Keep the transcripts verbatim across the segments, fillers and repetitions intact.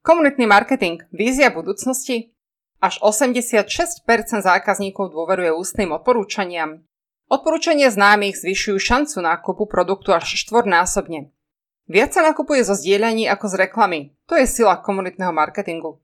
Komunitný marketing – vízia budúcnosti? Až osemdesiatšesť percent zákazníkov dôveruje ústnym odporúčaniam. Odporúčania známych zvyšujú šancu nákupu produktu až štvornásobne. Viac sa nakupuje zo zdieľaní ako z reklamy. To je sila komunitného marketingu.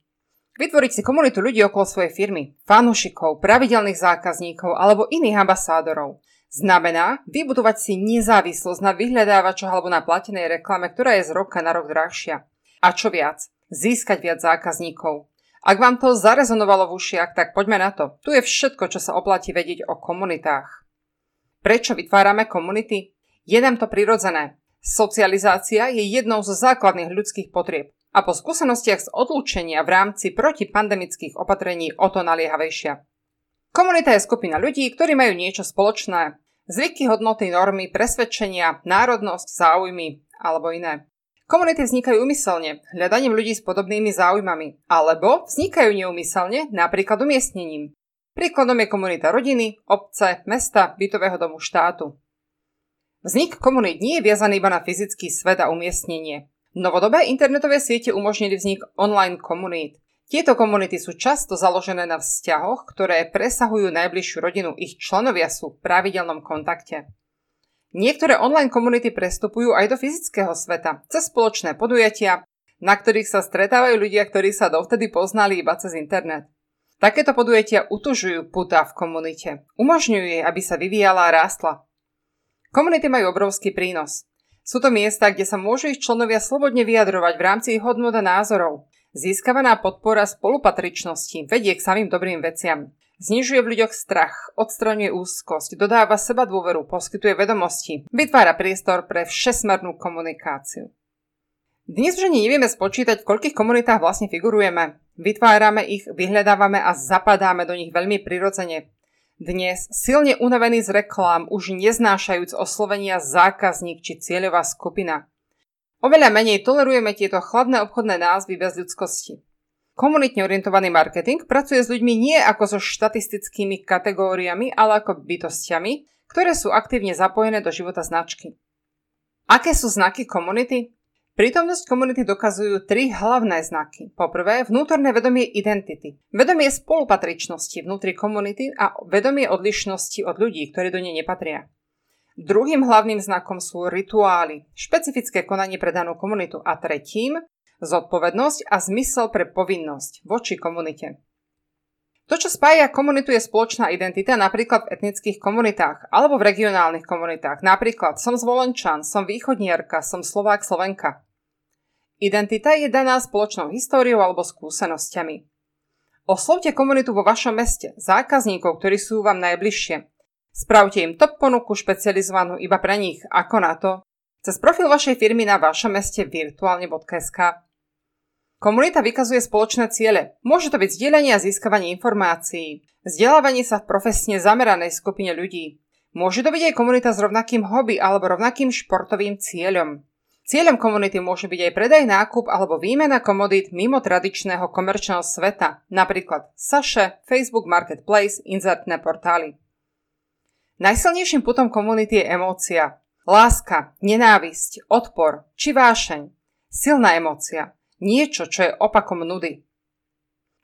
Vytvoriť si komunitu ľudí okolo svojej firmy, fanúšikov, pravidelných zákazníkov alebo iných ambasádorov. Znamená vybudovať si nezávislosť na vyhľadávačoch alebo na platenej reklame, ktorá je z roka na rok drahšia. A čo viac? Získať viac zákazníkov. Ak vám to zarezonovalo v ušiach, tak poďme na to. Tu je všetko, čo sa oplatí vedieť o komunitách. Prečo vytvárame komunity? Je nám to prirodzené. Socializácia je jednou zo základných ľudských potrieb a po skúsenostiach z odlúčenia v rámci protipandemických opatrení o to naliehavejšia. Komunita je skupina ľudí, ktorí majú niečo spoločné. Zvyky, hodnoty, normy, presvedčenia, národnosť, záujmy alebo iné. Komunity vznikajú úmyselne, hľadaním ľudí s podobnými záujmami, alebo vznikajú neúmyselne, napríklad umiestnením. Príkladom je komunita rodiny, obce, mesta, bytového domu, štátu. Vznik komunít nie je viazaný iba na fyzický svet a umiestnenie. Novodobé internetové siete umožnili vznik online komunít. Tieto komunity sú často založené na vzťahoch, ktoré presahujú najbližšiu rodinu, ich členovia sú v pravidelnom kontakte. Niektoré online komunity prestupujú aj do fyzického sveta, cez spoločné podujatia, na ktorých sa stretávajú ľudia, ktorí sa dovtedy poznali iba cez internet. Takéto podujatia utužujú putá v komunite, umožňujú jej, aby sa vyvíjala a rástla. Komunity majú obrovský prínos. Sú to miesta, kde sa môžu ich členovia slobodne vyjadrovať v rámci ich hodnôt a názorov. Získavaná podpora spolupatričnosti vedie k samým dobrým veciam. Znižuje v ľuďoch strach, odstraňuje úzkosť, dodáva seba dôveru, poskytuje vedomosti, vytvára priestor pre všesmernú komunikáciu. Dnes už ani nevieme spočítať, v koľkých komunitách vlastne figurujeme. Vytvárame ich, vyhľadávame a zapadáme do nich veľmi prirodzene. Dnes, silne unavený z reklám, už neznášajúc oslovenia zákazník či cieľová skupina. Oveľa menej tolerujeme tieto chladné obchodné názvy bez ľudskosti. Komunitne orientovaný marketing pracuje s ľuďmi nie ako so štatistickými kategóriami, ale ako bytostiami, ktoré sú aktívne zapojené do života značky. Aké sú znaky komunity? Prítomnosť komunity dokazujú tri hlavné znaky. Po prvé, vnútorné vedomie identity, vedomie spolupatričnosti vnútri komunity a vedomie odlišnosti od ľudí, ktorí do nej nepatria. Druhým hlavným znakom sú rituály, špecifické konanie pre danú komunitu a tretím, zodpovednosť a zmysel pre povinnosť voči komunite. To, čo spája komunitu, je spoločná identita napríklad v etnických komunitách alebo v regionálnych komunitách. Napríklad som Zvolenčan, som východniarka, som Slovák, Slovenka. Identita je daná spoločnou históriou alebo skúsenosťami. Oslovte komunitu vo vašom meste, zákazníkov, ktorí sú vám najbližšie. Spravte im top ponuku špecializovanú iba pre nich, ako na to, cez profil vašej firmy na vašom meste virtuálne bodka es ká. Komunita vykazuje spoločné ciele. Môže to byť zdieľanie a získavanie informácií, vzdelávanie sa v profesne zameranej skupine ľudí. Môže to byť aj komunita s rovnakým hobby alebo rovnakým športovým cieľom. Cieľom komunity môže byť aj predaj, nákup alebo výmena komodít mimo tradičného komerčného sveta, napríklad Saše, Facebook Marketplace, inzertné portály. Najsilnejším putom komunity je emócia. Láska, nenávisť, odpor či vášeň. Silná emócia. Niečo, čo je opakom nudy.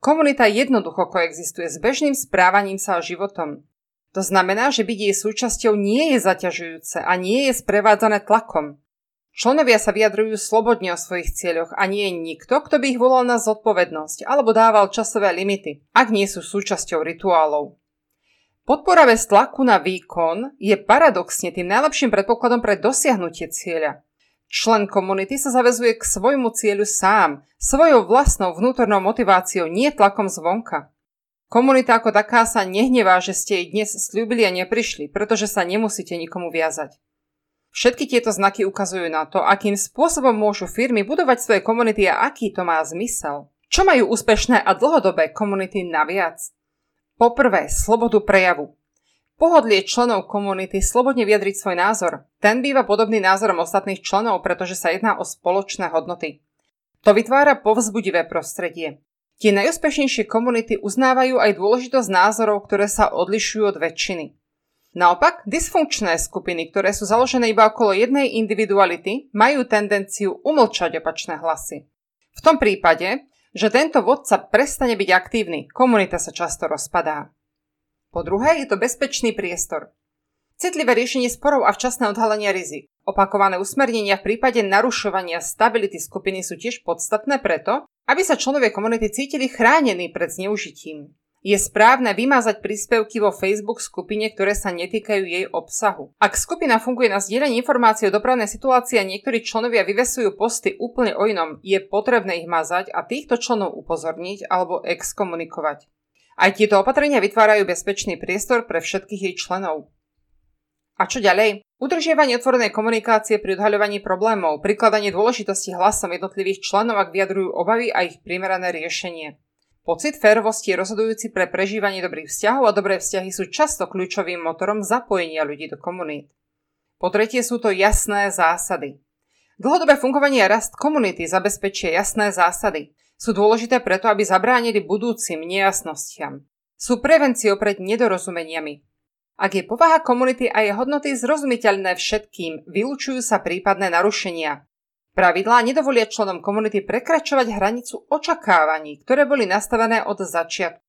Komunita jednoducho koexistuje s bežným správaním sa a životom. To znamená, že byť jej súčasťou nie je zaťažujúce a nie je sprevádzané tlakom. Členovia sa vyjadrujú slobodne o svojich cieľoch a nie je nikto, kto by ich volal na zodpovednosť alebo dával časové limity, ak nie sú súčasťou rituálov. Podpora bez tlaku na výkon je paradoxne tým najlepším predpokladom pre dosiahnutie cieľa. Člen komunity sa zaväzuje k svojmu cieľu sám, svojou vlastnou vnútornou motiváciou, nie tlakom zvonka. Komunita ako taká sa nehnevá, že ste jej dnes sľúbili a neprišli, pretože sa nemusíte nikomu viazať. Všetky tieto znaky ukazujú na to, akým spôsobom môžu firmy budovať svoje komunity a aký to má zmysel. Čo majú úspešné a dlhodobé komunity naviac? Po prvé, slobodu prejavu. Pohodlie členov komunity slobodne vyjadriť svoj názor. Ten býva podobný názorom ostatných členov, pretože sa jedná o spoločné hodnoty. To vytvára povzbudivé prostredie. Tie najúspešnejšie komunity uznávajú aj dôležitosť názorov, ktoré sa odlišujú od väčšiny. Naopak, dysfunkčné skupiny, ktoré sú založené iba okolo jednej individuality, majú tendenciu umlčať opačné hlasy. V V tom prípade, že tento vodca prestane byť aktívny, komunita sa často rozpadá. Po druhé, je to bezpečný priestor. Citlivé riešenie sporov a včasné odhalenie rizik. Opakované usmernenia v prípade narušovania stability skupiny sú tiež podstatné preto, aby sa členovia komunity cítili chránení pred zneužitím. Je správne vymázať príspevky vo Facebook skupine, ktoré sa netýkajú jej obsahu. Ak skupina funguje na zdieľanie informácií o dopravnej situácii a niektorí členovia vyvesujú posty úplne o inom, je potrebné ich mazať a týchto členov upozorniť alebo exkomunikovať. Aj tieto opatrenia vytvárajú bezpečný priestor pre všetkých jej členov. A čo ďalej? Udržiavanie otvorenej komunikácie pri odhaľovaní problémov, prikladanie dôležitosti hlasom jednotlivých členov, ak vyjadrujú obavy a ich primerané riešenie. Pocit férovosti je rozhodujúci pre prežívanie dobrých vzťahov a dobré vzťahy sú často kľúčovým motorom zapojenia ľudí do komunít. Po tretie sú to jasné zásady. Dlhodobé fungovanie a rast komunity zabezpečia jasné zásady. Sú dôležité preto, aby zabránili budúcim nejasnostiam. Sú prevenciou pred nedorozumeniami. Ak je povaha komunity a jej hodnoty zrozumiteľné všetkým, vylúčujú sa prípadné narušenia. Pravidlá nedovolia členom komunity prekračovať hranicu očakávaní, ktoré boli nastavené od začiatku.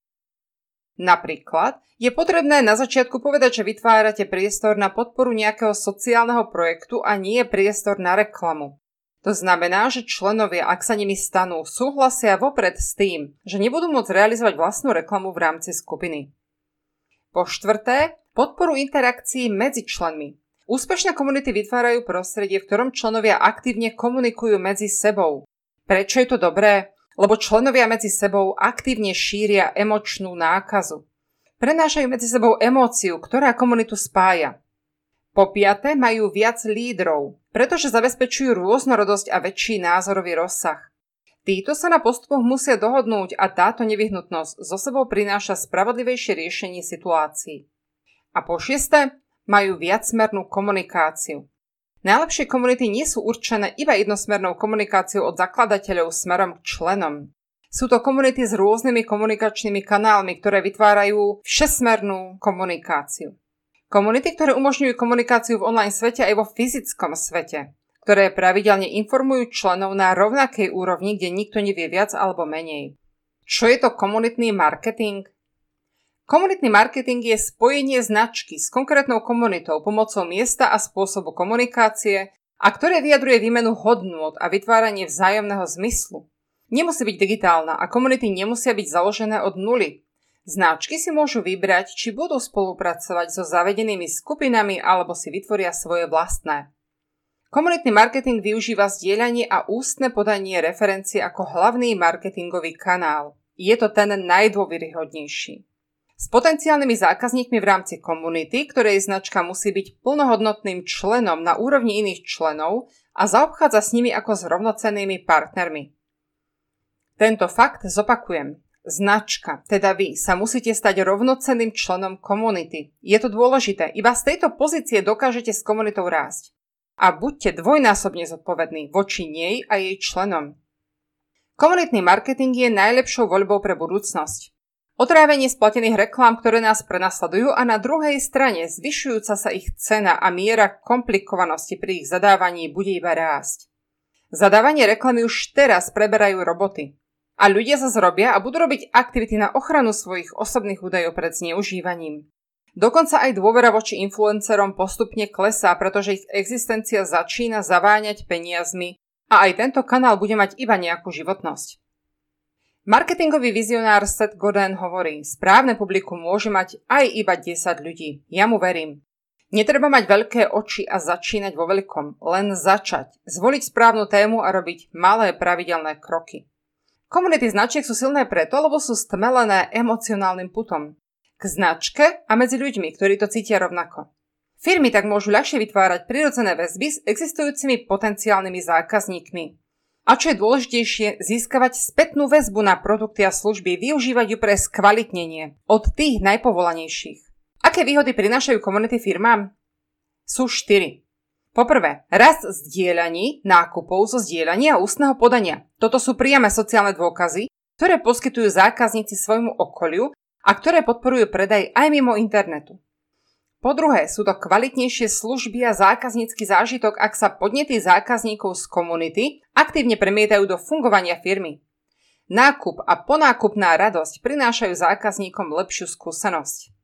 Napríklad je potrebné na začiatku povedať, že vytvárate priestor na podporu nejakého sociálneho projektu a nie priestor na reklamu. To znamená, že členovia, ak sa nimi stanú, súhlasia vopred s tým, že nebudú môcť realizovať vlastnú reklamu v rámci skupiny. Po štvrté, podporu interakcií medzi členmi. Úspešné komunity vytvárajú prostredie, v ktorom členovia aktívne komunikujú medzi sebou. Prečo je to dobré? Lebo členovia medzi sebou aktívne šíria emočnú nákazu. Prenášajú medzi sebou emóciu, ktorá komunitu spája. Po piate, majú viac lídrov, pretože zabezpečujú rôznorodosť a väčší názorový rozsah. Títo sa na postupoch musia dohodnúť a táto nevyhnutnosť so sebou prináša spravodlivejšie riešenie situácií. A po šieste, majú viacmernú komunikáciu. Najlepšie komunity nie sú určené iba jednosmernou komunikáciou od zakladateľov smerom k členom. Sú to komunity s rôznymi komunikačnými kanálmi, ktoré vytvárajú všesmernú komunikáciu. Komunity, ktoré umožňujú komunikáciu v online svete aj vo fyzickom svete, ktoré pravidelne informujú členov na rovnakej úrovni, kde nikto nevie viac alebo menej. Čo je to komunitný marketing? Komunitný marketing je spojenie značky s konkrétnou komunitou pomocou miesta a spôsobu komunikácie, a ktoré vyjadruje výmenu hodnôt a vytváranie vzájomného zmyslu. Nemusí byť digitálna a komunity nemusia byť založené od nuly. Značky si môžu vybrať, či budú spolupracovať so zavedenými skupinami alebo si vytvoria svoje vlastné. Komunitný marketing využíva zdieľanie a ústne podanie referencie ako hlavný marketingový kanál. Je to ten najdôveryhodnejší. S potenciálnymi zákazníkmi v rámci komunity, ktorej značka musí byť plnohodnotným členom na úrovni iných členov a zaobchádza s nimi ako s rovnocennými partnermi. Tento fakt zopakujem. Značka, teda vy, sa musíte stať rovnocenným členom komunity. Je to dôležité, iba z tejto pozície dokážete s komunitou rásť. A buďte dvojnásobne zodpovední voči nej a jej členom. Komunitný marketing je najlepšou voľbou pre budúcnosť. Otrávenie splatených reklám, ktoré nás prenasledujú a na druhej strane zvyšujúca sa ich cena a miera komplikovanosti pri ich zadávaní bude iba rásť. Zadávanie reklamy už teraz preberajú roboty. A ľudia sa zrobia a budú robiť aktivity na ochranu svojich osobných údajov pred zneužívaním. Dokonca aj dôvera voči influencerom postupne klesá, pretože ich existencia začína zaváňať peniazmi a aj tento kanál bude mať iba nejakú životnosť. Marketingový vizionár Seth Godin hovorí, správne publikum môže mať aj iba desať ľudí. Ja mu verím. Netreba mať veľké oči a začínať vo veľkom, len začať, zvoliť správnu tému a robiť malé pravidelné kroky. Komunity značiek sú silné preto, lebo sú stmelené emocionálnym putom. K značke a medzi ľuďmi, ktorí to cítia rovnako. Firmy tak môžu ľahšie vytvárať prirodzené väzby s existujúcimi potenciálnymi zákazníkmi. A čo je dôležitejšie, získavať spätnú väzbu na produkty a služby, využívať ju pre skvalitnenie od tých najpovolanejších. Aké výhody prinášajú komunity firmám? Sú štyri. Poprvé, rast zdieľaní, nákupov zo zdieľania a ústneho podania. Toto sú priame sociálne dôkazy, ktoré poskytujú zákazníci svojmu okoliu a ktoré podporujú predaj aj mimo internetu. Po druhé, sú to kvalitnejšie služby a zákaznícky zážitok, ak sa podnety zákazníkov z komunity aktívne premietajú do fungovania firmy. Nákup a ponákupná radosť prinášajú zákazníkom lepšiu skúsenosť.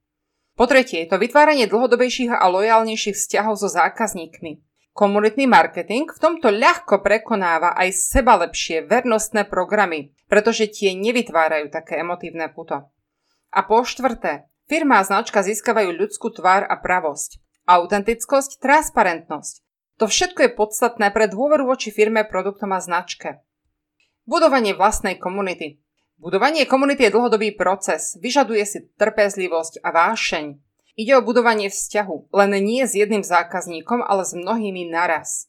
Po tretie, je to vytváranie dlhodobejších a lojálnejších vzťahov so zákazníkmi. Komunitný marketing v tomto ľahko prekonáva aj seba lepšie vernostné programy, pretože tie nevytvárajú také emotívne puto. A po štvrté, firma a značka získavajú ľudskú tvár a pravosť, autentickosť, transparentnosť. To všetko je podstatné pre dôveru voči firme, produktom a značke. Budovanie vlastnej komunity. Budovanie komunity je dlhodobý proces, vyžaduje si trpezlivosť a vášeň. Ide o budovanie vzťahu, len nie s jedným zákazníkom, ale s mnohými naraz.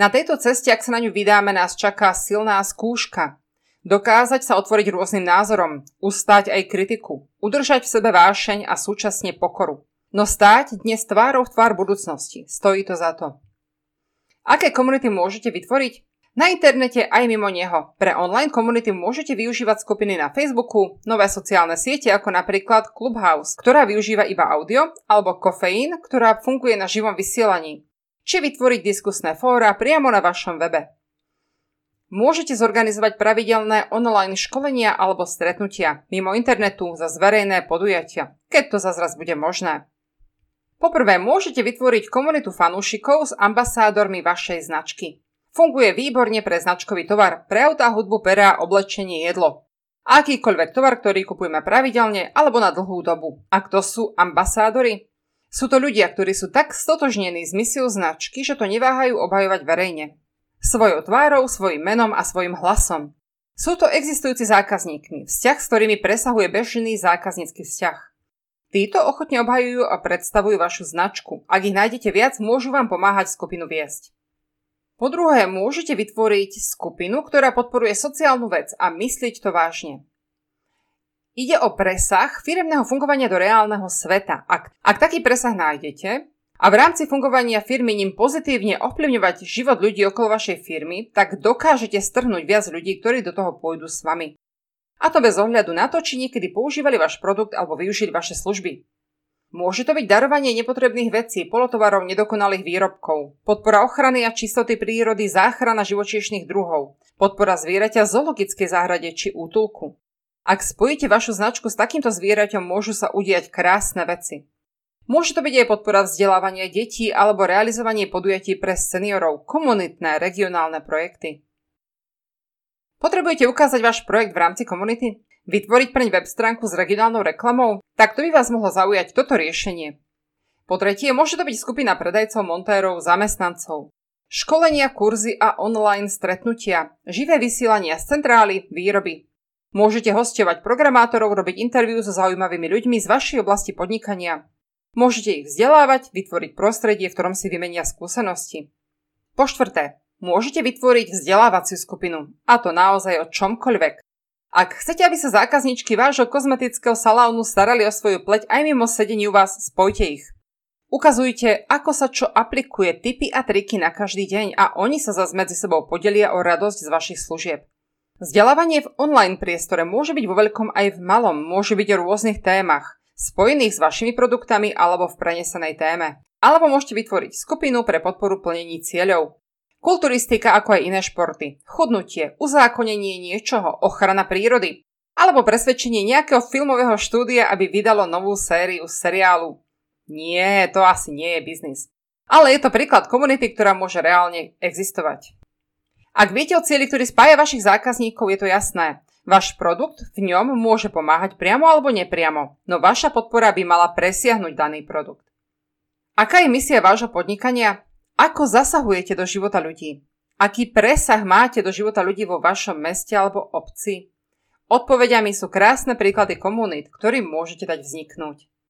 Na tejto ceste, ak sa na ňu vydáme, nás čaká silná skúška. Dokázať sa otvoriť rôznym názorom, ustáť aj kritiku, udržať v sebe vášeň a súčasne pokoru. No stáť dnes tvárou v tvár budúcnosti. Stojí to za to. Aké komunity môžete vytvoriť? Na internete aj mimo neho. Pre online komunity môžete využívať skupiny na Facebooku, nové sociálne siete ako napríklad Clubhouse, ktorá využíva iba audio, alebo Kofeín, ktorá funguje na živom vysielaní. Či vytvoriť diskusné fóra priamo na vašom webe. Môžete zorganizovať pravidelné online školenia alebo stretnutia mimo internetu za zverejné podujatia, keď to zase raz bude možné. Poprvé, môžete vytvoriť komunitu fanúšikov s ambasádormi vašej značky. Funguje výborne pre značkový tovar, pre autá, hudbu, perá, oblečenie, jedlo. Akýkoľvek tovar, ktorý kupujeme pravidelne alebo na dlhú dobu. A kto sú ambasádori? Sú to ľudia, ktorí sú tak stotožnení s misiou značky, že to neváhajú obhajovať verejne. Svojou tvárou, svojím menom a svojím hlasom. Sú to existujúci zákazníkmi, vzťah, s ktorými presahuje bežný zákaznícky vzťah. Títo ochotne obhajujú a predstavujú vašu značku. Ak ich nájdete viac, môžu vám pomáhať skupinu viesť. Po druhé, môžete vytvoriť skupinu, ktorá podporuje sociálnu vec a myslieť to vážne. Ide o presah firemného fungovania do reálneho sveta. Ak, ak taký presah nájdete, a v rámci fungovania firmy ním pozitívne ovplyvňovať život ľudí okolo vašej firmy, tak dokážete strhnúť viac ľudí, ktorí do toho pôjdu s vami. A to bez ohľadu na to, či niekedy používali váš produkt alebo využili vaše služby. Môže to byť darovanie nepotrebných vecí, polotovarov, nedokonalých výrobkov, podpora ochrany a čistoty prírody, záchrana živočíšnych druhov, podpora zvieraťa v zoologickej záhrade či útulku. Ak spojíte vašu značku s takýmto zvieraťom, môžu sa udiať krásne veci. Môže to byť aj podpora vzdelávania detí alebo realizovanie podujatí pre seniorov, komunitné, regionálne projekty. Potrebujete ukázať váš projekt v rámci komunity? Vytvoriť preň web stránku s regionálnou reklamou? Tak to by vás mohlo zaujať toto riešenie. Po tretie, môže to byť skupina predajcov, montérov, zamestnancov. Školenia, kurzy a online stretnutia. Živé vysielania z centrály, výroby. Môžete hosťovať programátorov, robiť interviu so zaujímavými ľuďmi z vašej oblasti podnikania. Môžete ich vzdelávať, vytvoriť prostredie, v ktorom si vymenia skúsenosti. Po štvrté, môžete vytvoriť vzdelávaciu skupinu, a to naozaj o čomkoľvek. Ak chcete, aby sa zákazníčky vášho kozmetického salónu starali o svoju pleť aj mimo sedení u vás, spojte ich. Ukazujte, ako sa čo aplikuje, tipy a triky na každý deň a oni sa zase medzi sebou podelia o radosť z vašich služieb. Vzdelávanie v online priestore môže byť vo veľkom aj v malom, môže byť o rôznych témach, spojených s vašimi produktami alebo v prenesenej téme. Alebo môžete vytvoriť skupinu pre podporu plnení cieľov. Kulturistika ako aj iné športy, chudnutie, uzákonenie niečoho, ochrana prírody alebo presvedčenie nejakého filmového štúdia, aby vydalo novú sériu seriálu. Nie, to asi nie je biznis. Ale je to príklad komunity, ktorá môže reálne existovať. Ak viete o cieli, ktorý spája vašich zákazníkov, je to jasné. Váš produkt v ňom môže pomáhať priamo alebo nepriamo, no vaša podpora by mala presiahnuť daný produkt. Aká je misia vášho podnikania? Ako zasahujete do života ľudí? Aký presah máte do života ľudí vo vašom meste alebo obci? Odpoveďami sú krásne príklady komunít, ktorým môžete dať vzniknúť.